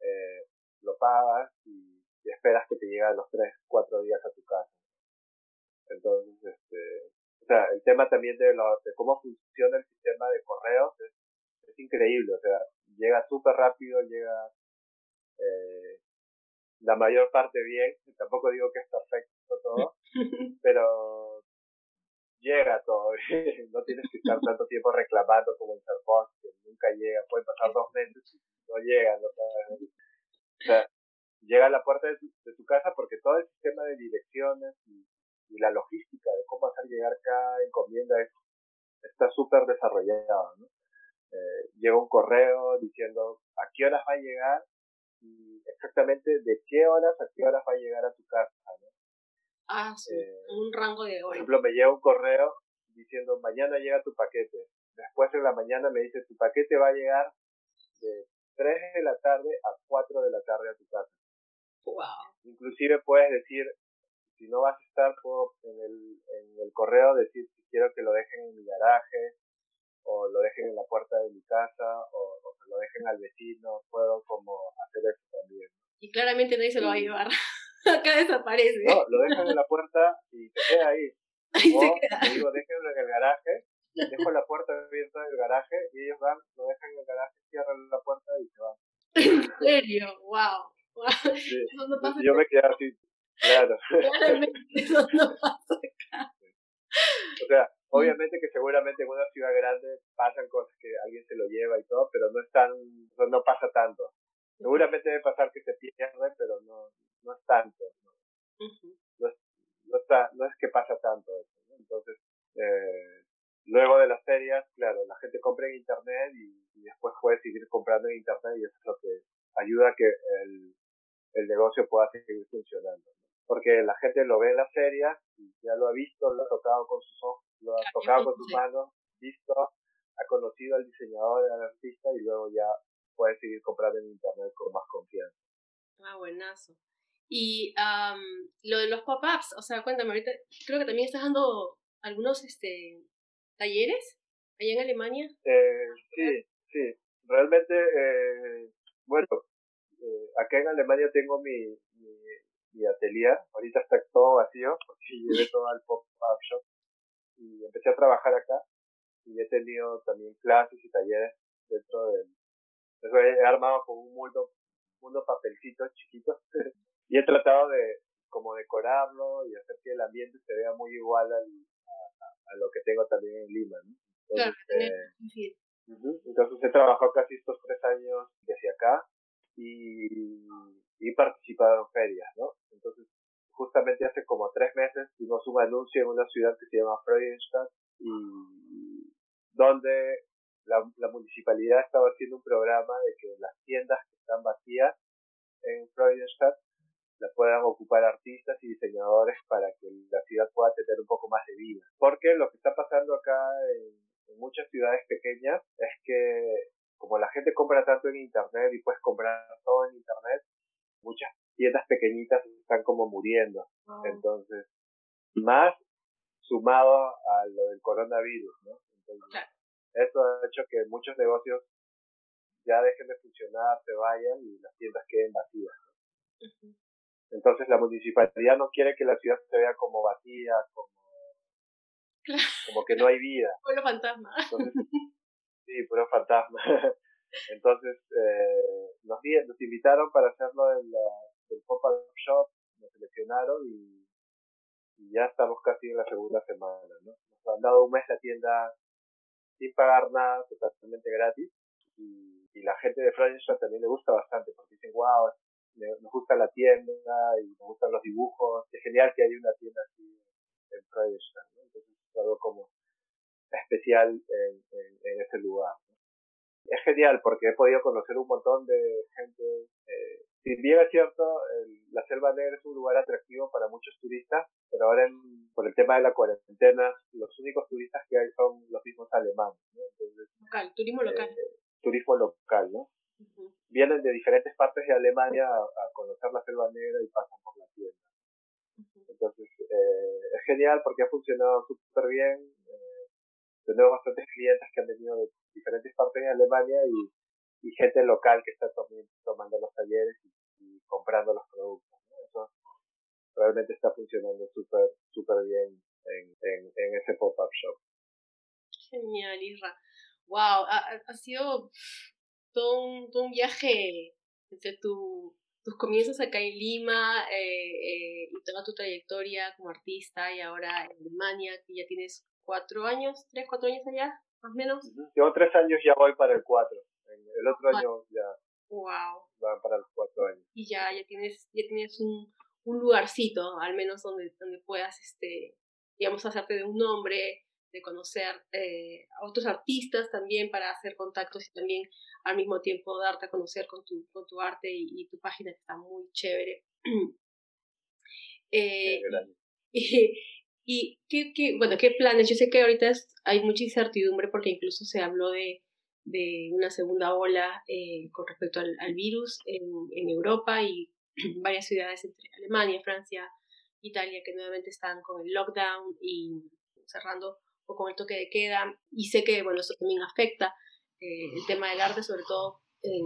eh, lo pagas y, y esperas que te llegue a los tres, cuatro días a tu casa. Entonces, este, o sea, el tema también de, lo, de cómo funciona el sistema de correos es, es increíble, o sea, llega súper rápido, llega eh, la mayor parte bien, tampoco digo que es perfecto todo, pero llega todo bien, no tienes que estar tanto tiempo reclamando como en Sarkozy, que nunca llega, pueden pasar dos meses y no llega, no sabes. O sea, llega a la puerta de tu, de tu casa porque todo el sistema de direcciones y y la logística de cómo hacer llegar cada encomienda es, está súper desarrollada, ¿no? Eh, llega un correo diciendo a qué horas va a llegar y exactamente de qué horas a qué horas va a llegar a tu casa, ¿no? Ah, sí, eh, un rango de horas. Por ejemplo, me llega un correo diciendo mañana llega tu paquete. Después en la mañana me dice tu paquete va a llegar de tres de la tarde a cuatro de la tarde a tu casa. Wow. Inclusive puedes decir, si no vas a estar, puedo en el, en el correo decir si quiero que lo dejen en mi garaje, o lo dejen en la puerta de mi casa, o, o que lo dejen al vecino, puedo como hacer eso también. Y claramente nadie se lo va a llevar, acá desaparece. No, lo dejan en la puerta y te queda ahí. Ahí o, se queda. Te digo, déjenlo en el garaje, dejo la puerta abierta del garaje, y ellos van, lo dejan en el garaje, cierran la puerta y se van. ¿En serio? ¡Wow! Wow. Sí. Eso no pasa. Yo me quedé así. Claro. Claramente eso no pasa acá. O sea, obviamente que seguramente en una ciudad grande pasan cosas que alguien se lo lleva y todo, pero no es tan, no, no pasa tanto. Seguramente debe pasar que se pierde, pero no, no es tanto, ¿no? Uh-huh. No, es, no, está, no es que pasa tanto eso, ¿no? Entonces, eh, luego de las ferias, claro, la gente compra en internet y, y después puede seguir comprando en internet y eso es lo que ayuda a que el, el negocio pueda seguir funcionando. Porque la gente lo ve en las ferias, ya lo ha visto, lo ha tocado con sus ojos, lo ha tocado con sus manos, visto, ha conocido al diseñador, al artista, y luego ya puede seguir comprando en internet con más confianza. Ah, buenazo. Y um, lo de los pop-ups, o sea, cuéntame, ahorita creo que también estás dando algunos este talleres allá en Alemania. Eh, sí, sí. Realmente, eh, bueno, eh, acá en Alemania tengo mi... mi mi atelier, ahorita está todo vacío porque llevé todo al pop-up shop y empecé a trabajar acá y he tenido también clases y talleres dentro del, eso he armado con un mundo, mundo papelcitos chiquitos y he tratado de como decorarlo y hacer que el ambiente se vea muy igual al, a, a lo que tengo también en Lima, ¿no? Entonces, claro, eh, sí. Uh-huh, entonces he trabajado casi estos tres años desde acá y y participado en ferias, ¿no? Entonces, justamente hace como tres meses hicimos un anuncio en una ciudad que se llama Freudenstadt y donde la, la municipalidad estaba haciendo un programa de que las tiendas que están vacías en Freudenstadt las puedan ocupar artistas y diseñadores para que la ciudad pueda tener un poco más de vida. Porque lo que está pasando acá en, en muchas ciudades pequeñas es que como la gente compra tanto en internet y puedes comprar todo en internet, muchas tiendas pequeñitas están como muriendo. Oh. Entonces, más sumado a lo del coronavirus, ¿no? Entonces, claro. Eso ha hecho que muchos negocios ya dejen de funcionar, se vayan y las tiendas queden vacías, ¿no? Uh-huh. Entonces, la municipalidad no quiere que la ciudad se vea como vacía, como, claro, como que no hay vida. Puro fantasma. Entonces, sí, puro fantasma. Entonces, eh, nos, nos invitaron para hacerlo del, del pop-up shop, nos seleccionaron y, y ya estamos casi en la segunda semana, ¿no? Nos han dado un mes la tienda sin pagar nada, totalmente gratis, y, y la gente de Freudenstadt también le gusta bastante, porque dicen, wow, nos gusta la tienda y nos gustan los dibujos, es genial que haya una tienda así en Freudenstadt, ¿no? Entonces es algo como especial en, en, en ese lugar. Es genial porque he podido conocer un montón de gente eh, Si bien es cierto, el, la Selva Negra es un lugar atractivo para muchos turistas, pero ahora en, por el tema de la cuarentena, los únicos turistas que hay son los mismos alemanes, ¿no? Entonces, local, turismo local. Eh, turismo local, ¿no? Uh-huh. Vienen de diferentes partes de Alemania a, a conocer la Selva Negra y pasan por la tienda. Uh-huh. Entonces, eh, es genial porque ha funcionado súper bien. Eh, tenemos bastantes clientes que han venido de diferentes partes de Alemania y y gente local que está tom- tomando los talleres y, y comprando los productos, ¿no? Eso realmente está funcionando súper súper bien en, en, en ese pop-up shop. Genial, Isra. Wow, ha, ha sido todo un, todo un viaje desde tu, tus comienzos acá en Lima eh, eh, y toda tu trayectoria como artista y ahora en Alemania, que ya tienes cuatro años, tres, cuatro años allá, más o menos. Yo tres años ya voy para el cuatro. El otro wow. año ya wow. van para los cuatro años. Y ya, ya tienes, ya tienes un, un lugarcito, al menos donde, donde puedas, este, digamos, hacerte de un nombre, de conocer eh, a otros artistas también para hacer contactos y también al mismo tiempo darte a conocer con tu, con tu arte y, y tu página, que está muy chévere. eh, y, y ¿qué, qué, bueno, ¿qué planes? Yo sé que ahorita es, hay mucha incertidumbre porque incluso se habló de de una segunda ola eh, con respecto al, al virus en, en Europa y varias ciudades entre Alemania, Francia, Italia, que nuevamente están con el lockdown y cerrando o con el toque de queda. Y sé que, bueno, eso también afecta eh, el tema del arte, sobre todo en,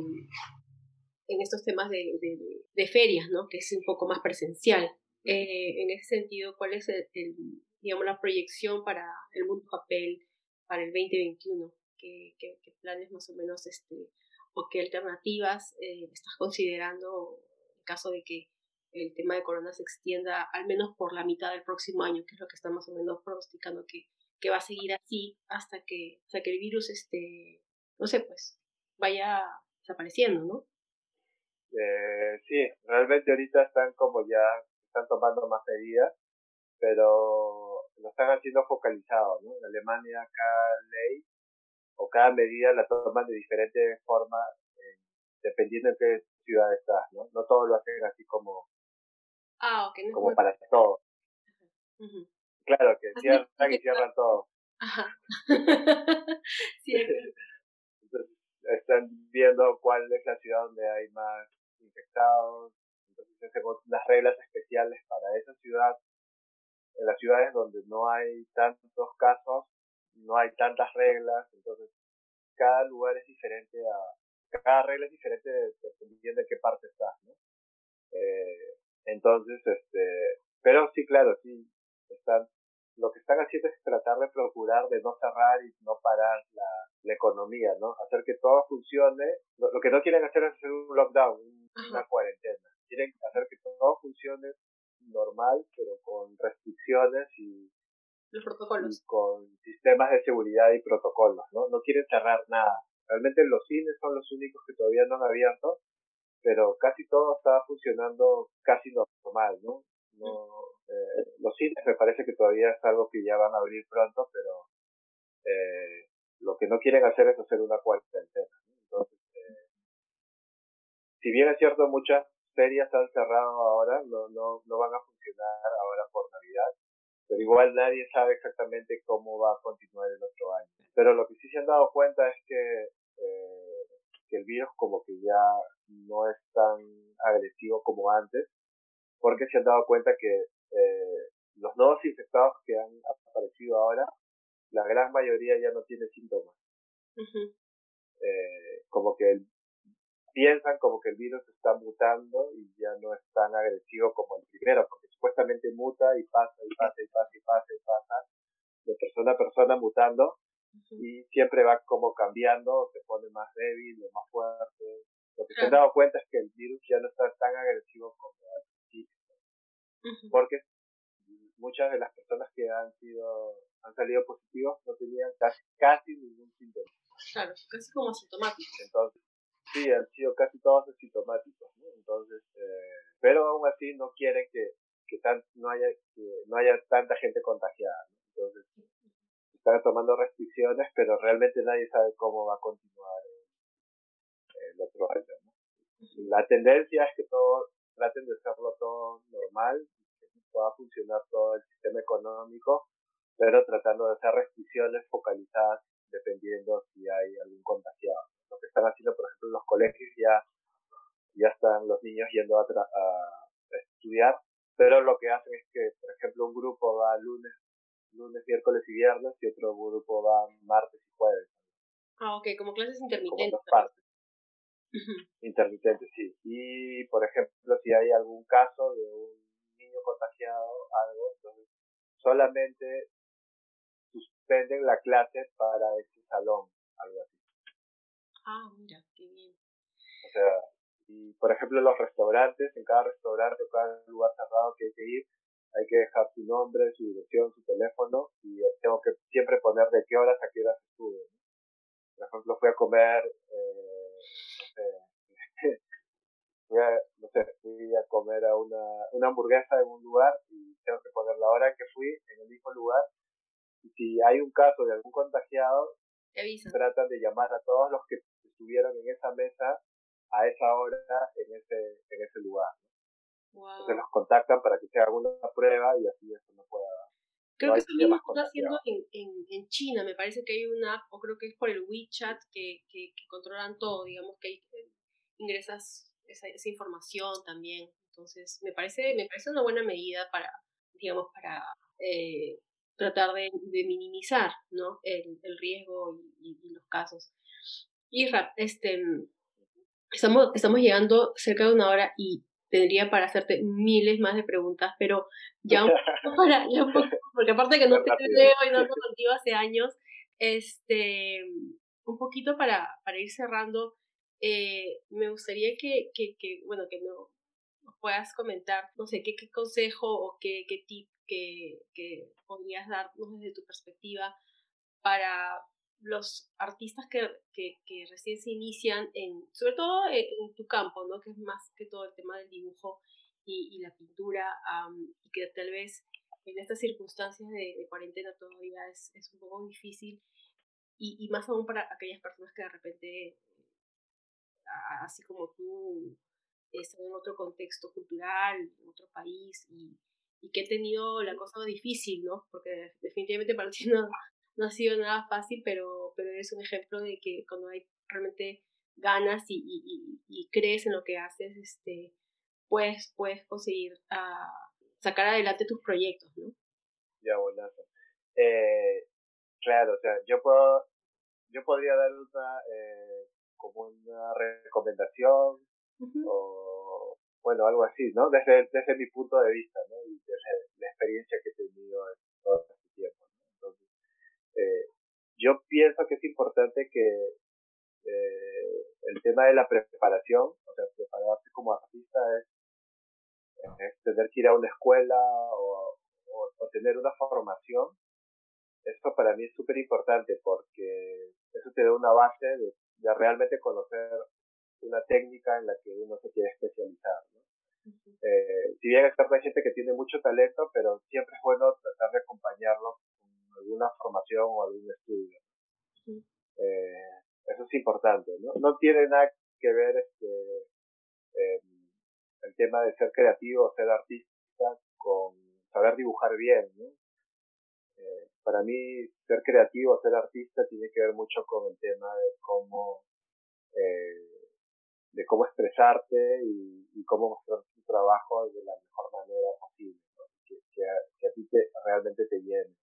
en estos temas de, de, de ferias, ¿no? Que es un poco más presencial. Eh, en ese sentido, ¿cuál es el, el, digamos, la proyección para el Mundo Papel para el veinte veintiuno? ¿Qué, qué, qué planes más o menos este o qué alternativas eh, estás considerando en caso de que el tema de corona se extienda al menos por la mitad del próximo año, que es lo que estamos más o menos pronosticando que, que va a seguir así hasta que, hasta que el virus, este no sé, pues vaya desapareciendo, ¿no? Eh, sí, realmente ahorita están como ya, están tomando más medidas, pero lo están haciendo focalizado, ¿no? En Alemania cada ley o cada medida la toman de diferente forma eh, dependiendo en qué ciudad estás, ¿no? No todos lo hacen así como ah, okay, no como para todos. Uh-huh. Claro, que cierran y cierran todo. Ajá. Sí, entonces, están viendo cuál es la ciudad donde hay más infectados, entonces hacemos las reglas especiales para esa ciudad. En las ciudades donde no hay tantos casos, no hay tantas reglas, entonces cada lugar es diferente, a cada regla es diferente dependiendo de qué parte estás, ¿no? Eh, entonces, este, pero sí, claro, sí, están, lo que están haciendo es tratar de procurar de no cerrar y no parar la, la economía, ¿no? Hacer que todo funcione. Lo, lo que no quieren hacer es hacer un lockdown, una cuarentena. Quieren hacer que todo funcione normal, pero con restricciones y los protocolos. Con sistemas de seguridad y protocolos, ¿no? No quieren cerrar nada. Realmente los cines son los únicos que todavía no han abierto, pero casi todo estaba funcionando casi normal, ¿no? no eh, los cines me parece que todavía es algo que ya van a abrir pronto, pero eh, lo que no quieren hacer es hacer una cuarentena, ¿no? Entonces, eh, si bien es cierto, muchas ferias han cerrado ahora, no, no, no van a funcionar ahora por Navidad, pero igual nadie sabe exactamente cómo va a continuar el otro año. Pero lo que sí se han dado cuenta es que, eh, que el virus como que ya no es tan agresivo como antes, porque se han dado cuenta que eh, los nuevos infectados que han aparecido ahora, la gran mayoría ya no tiene síntomas. Uh-huh. Eh, como que el, piensan como que el virus está mutando y ya no es tan agresivo como el primero, porque supuestamente muta y pasa y pasa y pasa y pasa y pasa de persona a persona mutando. Uh-huh. Y siempre va como cambiando, se pone más débil o más fuerte. Lo que uh-huh. se han dado cuenta es que el virus ya no está tan agresivo como al principio. Uh-huh. Porque muchas de las personas que han sido han salido positivos no tenían casi, casi ningún síntoma. Claro, casi como asintomáticos. Entonces, sí, han sido casi todos asintomáticos, ¿no? Entonces, eh, pero aún así no quieren que, que, tan, no haya, que no haya tanta gente contagiada, ¿no? Entonces, están tomando restricciones, pero realmente nadie sabe cómo va a continuar el, el otro año, ¿no? La tendencia es que todos traten de hacerlo todo normal, que pueda funcionar todo el sistema económico, pero tratando de hacer restricciones focalizadas dependiendo si hay algún contagiado. Lo que están haciendo, por ejemplo, en los colegios, ya ya están los niños yendo a, tra- a estudiar, pero lo que hacen es que, por ejemplo, un grupo va lunes, lunes, miércoles y viernes, y otro grupo va martes y jueves. Ah, ok, como clases intermitentes. Como dos partes. Uh-huh. Intermitentes, sí. Y, por ejemplo, si hay algún caso de un niño contagiado, algo, entonces solamente suspenden la clase para ese salón, algo así. Ah, mira, qué bien. O sea, y por ejemplo, los restaurantes, en cada restaurante o cada lugar cerrado que hay que ir, hay que dejar su nombre, su dirección, su teléfono, y tengo que siempre poner de qué horas a qué horas estuve, ¿no? Por ejemplo, fui a comer, eh, no sé, fui a, no sé, fui a comer a una, una hamburguesa en un lugar, y tengo que poner la hora en que fui en el mismo lugar, y si hay un caso de algún contagiado, tratan de llamar a todos los que estuvieron en esa mesa a esa hora en ese en ese lugar. Wow. Entonces los contactan para que se haga una prueba y así eso no pueda. Creo no que eso mismo está haciendo en, en en China, me parece que hay una app, o creo que es por el WeChat que que, que controlan todo, digamos que hay, ingresas esa, esa información también. Entonces me parece me parece una buena medida para, digamos, para eh, tratar de, de minimizar, ¿no? el, el riesgo y, y los casos. Y rap, este Estamos, estamos llegando cerca de una hora y tendría para hacerte miles más de preguntas, pero ya un poco para, ya un poco, porque aparte que no te leo y no te contigo hace años, este, un poquito para, para ir cerrando, eh, me gustaría que, que, que, bueno, que no, nos puedas comentar, no sé, qué, qué consejo o qué, qué tip que, que podrías darnos desde tu perspectiva para los artistas que, que, que recién se inician, en sobre todo en, en tu campo, ¿no? Que es más que todo el tema del dibujo y, y la pintura, um, y que tal vez en estas circunstancias de, de cuarentena todavía es, es un poco difícil, y, y más aún para aquellas personas que de repente, así como tú, están en otro contexto cultural, en otro país, y, y que he tenido la cosa difícil, ¿no? Porque definitivamente para ti no... No ha sido nada fácil, pero, pero eres un ejemplo de que cuando hay realmente ganas y, y, y, y crees en lo que haces, este, puedes, puedes conseguir uh, sacar adelante tus proyectos, ¿no? Ya, buenazo. Eh, claro, o sea, yo puedo, yo podría dar una, eh, como una recomendación, uh-huh. o, bueno, algo así, ¿no? Desde, desde mi punto de vista, ¿no? Y desde la experiencia que he tenido en todo este tiempo. Eh, yo pienso que es importante que eh, el tema de la preparación, o sea, prepararse como artista es, es tener que ir a una escuela o, o, o tener una formación. Esto para mí es súper importante porque eso te da una base de, de realmente conocer una técnica en la que uno se quiere especializar, ¿no? Uh-huh. Eh, si bien hay gente que tiene mucho talento, pero siempre es bueno tratar de acompañarlo alguna formación o algún estudio. Sí. Eh, eso es importante, ¿no? No tiene nada que ver este eh, el tema de ser creativo, ser artista, con saber dibujar bien, ¿no? Eh, para mí, ser creativo, ser artista, tiene que ver mucho con el tema de cómo eh, de cómo expresarte y, y cómo mostrar tu trabajo de la mejor manera posible, ¿no? Que, que, a, que a ti te, realmente te llene.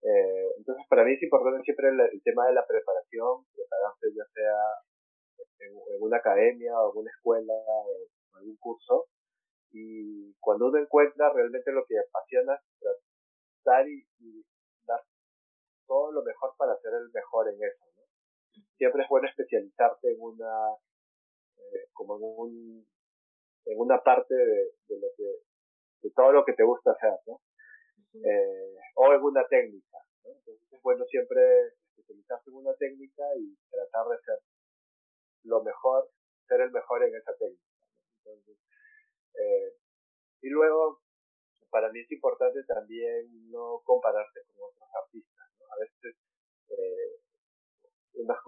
Eh, entonces para mí es importante siempre el, el tema de la preparación, prepararse ya sea en, en una academia o en una escuela o en algún curso, y cuando uno encuentra realmente lo que apasiona, tratar y, y dar todo lo mejor para ser el mejor en eso, ¿no? Siempre es bueno especializarte en una eh, como en un en una parte de, de lo que de todo lo que te gusta hacer, ¿no? Eh, o en una técnica, ¿no? Entonces es bueno siempre especializarse en una técnica y tratar de ser lo mejor, ser el mejor en esa técnica, ¿no? Entonces, eh, y luego para mí es importante también no compararse con otros artistas, ¿no? A veces eh, nos,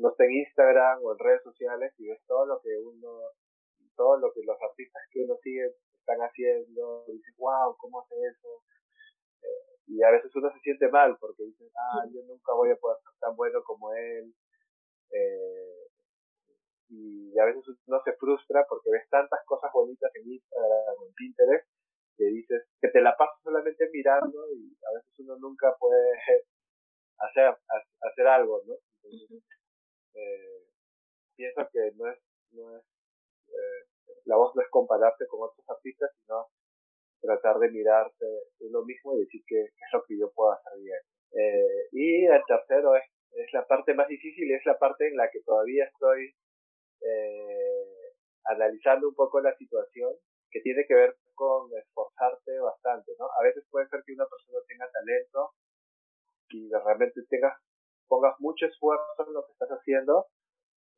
nos en Instagram o en redes sociales y ves todo lo que uno, todo lo que los artistas que uno sigue están haciendo, y dices, wow, ¿cómo hace eso? Eh, y a veces uno se siente mal porque dices, ah, yo nunca voy a poder ser tan bueno como él. Eh, y a veces uno se frustra porque ves tantas cosas bonitas en Instagram o en Pinterest que dices que te la pasas solamente mirando y a veces uno nunca puede hacer hacer algo, ¿no? Entonces, eh, pienso que no es no es eh, la voz no es compararse con otros artistas, sino tratar de mirarse uno mismo y decir que es lo que yo puedo hacer bien. Eh, y el tercero es es la parte más difícil, es la parte en la que todavía estoy eh, analizando un poco la situación, que tiene que ver con esforzarte bastante, ¿no? A veces puede ser que una persona tenga talento y de repente tengas, pongas mucho esfuerzo en lo que estás haciendo,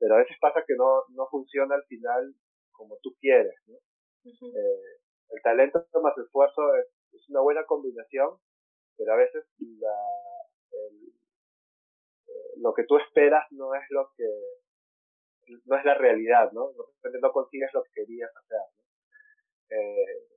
pero a veces pasa que no, no funciona al final como tú quieres, ¿no? Uh-huh. Eh, el talento más esfuerzo es, es una buena combinación, pero a veces la, el, eh, lo que tú esperas no es lo que, no es la realidad, ¿no? De repente no consigues lo que querías hacer, ¿no? Eh,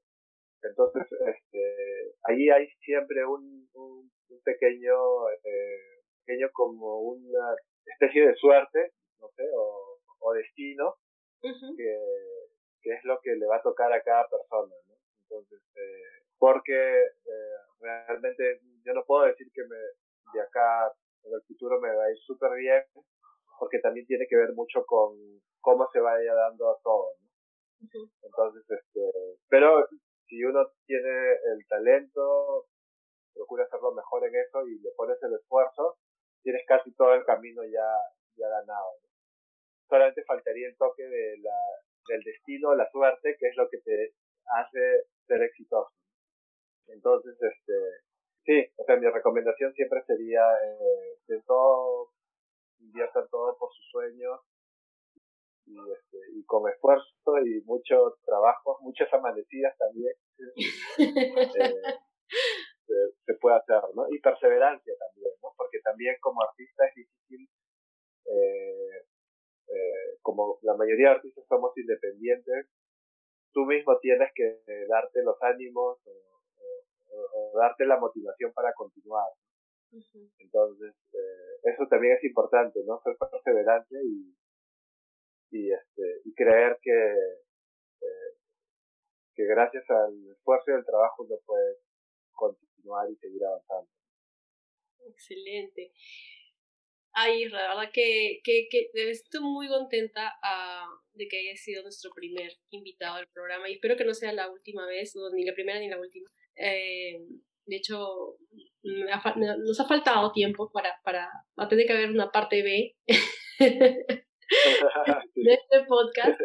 entonces, este, ahí hay siempre un, un, un pequeño, eh, pequeño como una especie de suerte, no sé, o, o destino, uh-huh. que, que es lo que le va a tocar a cada persona, ¿no? Entonces, eh, porque eh, realmente yo no puedo decir que me, de acá en el futuro me va a ir súper bien, porque también tiene que ver mucho con cómo se vaya dando a todo, ¿no? Uh-huh. Entonces, este, pero si uno tiene el talento, procura hacerlo mejor en eso y le pones el esfuerzo, tienes casi todo el camino ya, ya ganado, ¿no? Solamente faltaría el toque de la, del destino, la suerte, que es lo que te hace ser exitoso. Entonces, este, sí, o sea, mi recomendación siempre sería, eh, de todo, inviertan todo por sus sueños, y este y con esfuerzo y mucho trabajo, muchas amanecidas también, eh, se, se puede hacer, ¿no? Y perseverancia también, ¿no? Porque también como artista es difícil, eh, eh, como la mayoría de artistas somos independientes, tú mismo tienes que eh, darte los ánimos o, o, o darte la motivación para continuar. Uh-huh. Entonces, eh, eso también es importante, ¿no? Ser perseverante y y este y creer que eh, que gracias al esfuerzo y al trabajo uno puede continuar y seguir avanzando. Excelente. Ay, la verdad que que que estoy muy contenta uh, de que hayas sido nuestro primer invitado del programa y espero que no sea la última vez, no, ni la primera ni la última. Eh, de hecho, me ha, me, nos ha faltado tiempo para para va a tener que haber una parte B. de este podcast,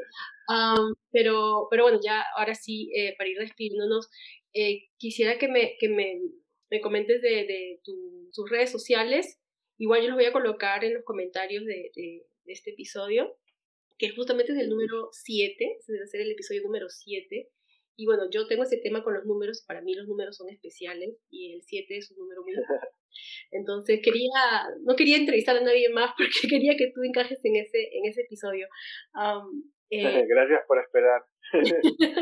um, pero pero bueno, ya ahora sí, eh, para ir despidiéndonos, eh, quisiera que me que me, me comentes de, de tu, tus redes sociales. Igual yo los voy a colocar en los comentarios de, de, de este episodio, que justamente es el número siete, se debe ser el episodio número siete, y bueno, yo tengo ese tema con los números, para mí los números son especiales, y el siete es un número muy importante. Entonces quería, no quería entrevistar a nadie más porque quería que tú encajes en ese, en ese episodio. Um, eh, Gracias por esperar.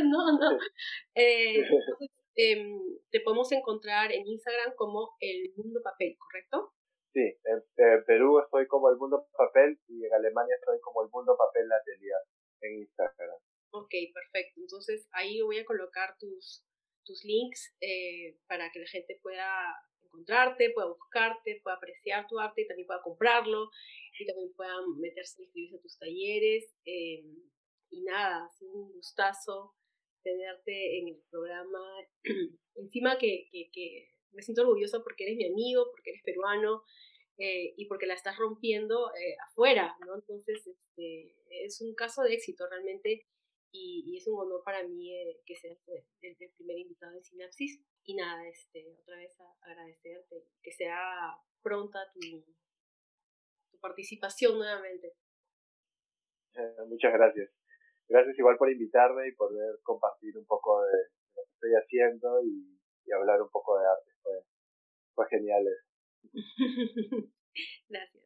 no, no. Eh, entonces, eh, te podemos encontrar en Instagram como El Mundo Papel, ¿correcto? Sí, en, en Perú estoy como El Mundo Papel y en Alemania estoy como El Mundo Papel Atelier en Instagram. Ok, perfecto. Entonces ahí voy a colocar tus, tus links eh, para que la gente pueda encontrarte, pueda buscarte, pueda apreciar tu arte y también pueda comprarlo y también puedan meterse y inscribirse a tus talleres. Eh, y nada, ha sido un gustazo tenerte en el programa. Encima que, que, que me siento orgullosa porque eres mi amigo, porque eres peruano eh, y porque la estás rompiendo eh, afuera, ¿no? Entonces este, es un caso de éxito realmente y, y es un honor para mí eh, que seas el, el primer invitado de Sinapsis. Y nada, este, otra vez agradecerte, que sea pronta tu, tu participación nuevamente. Eh, muchas gracias. Gracias igual por invitarme y por poder compartir un poco de lo que estoy haciendo y, y hablar un poco de arte. Fue, fue genial eso. Gracias.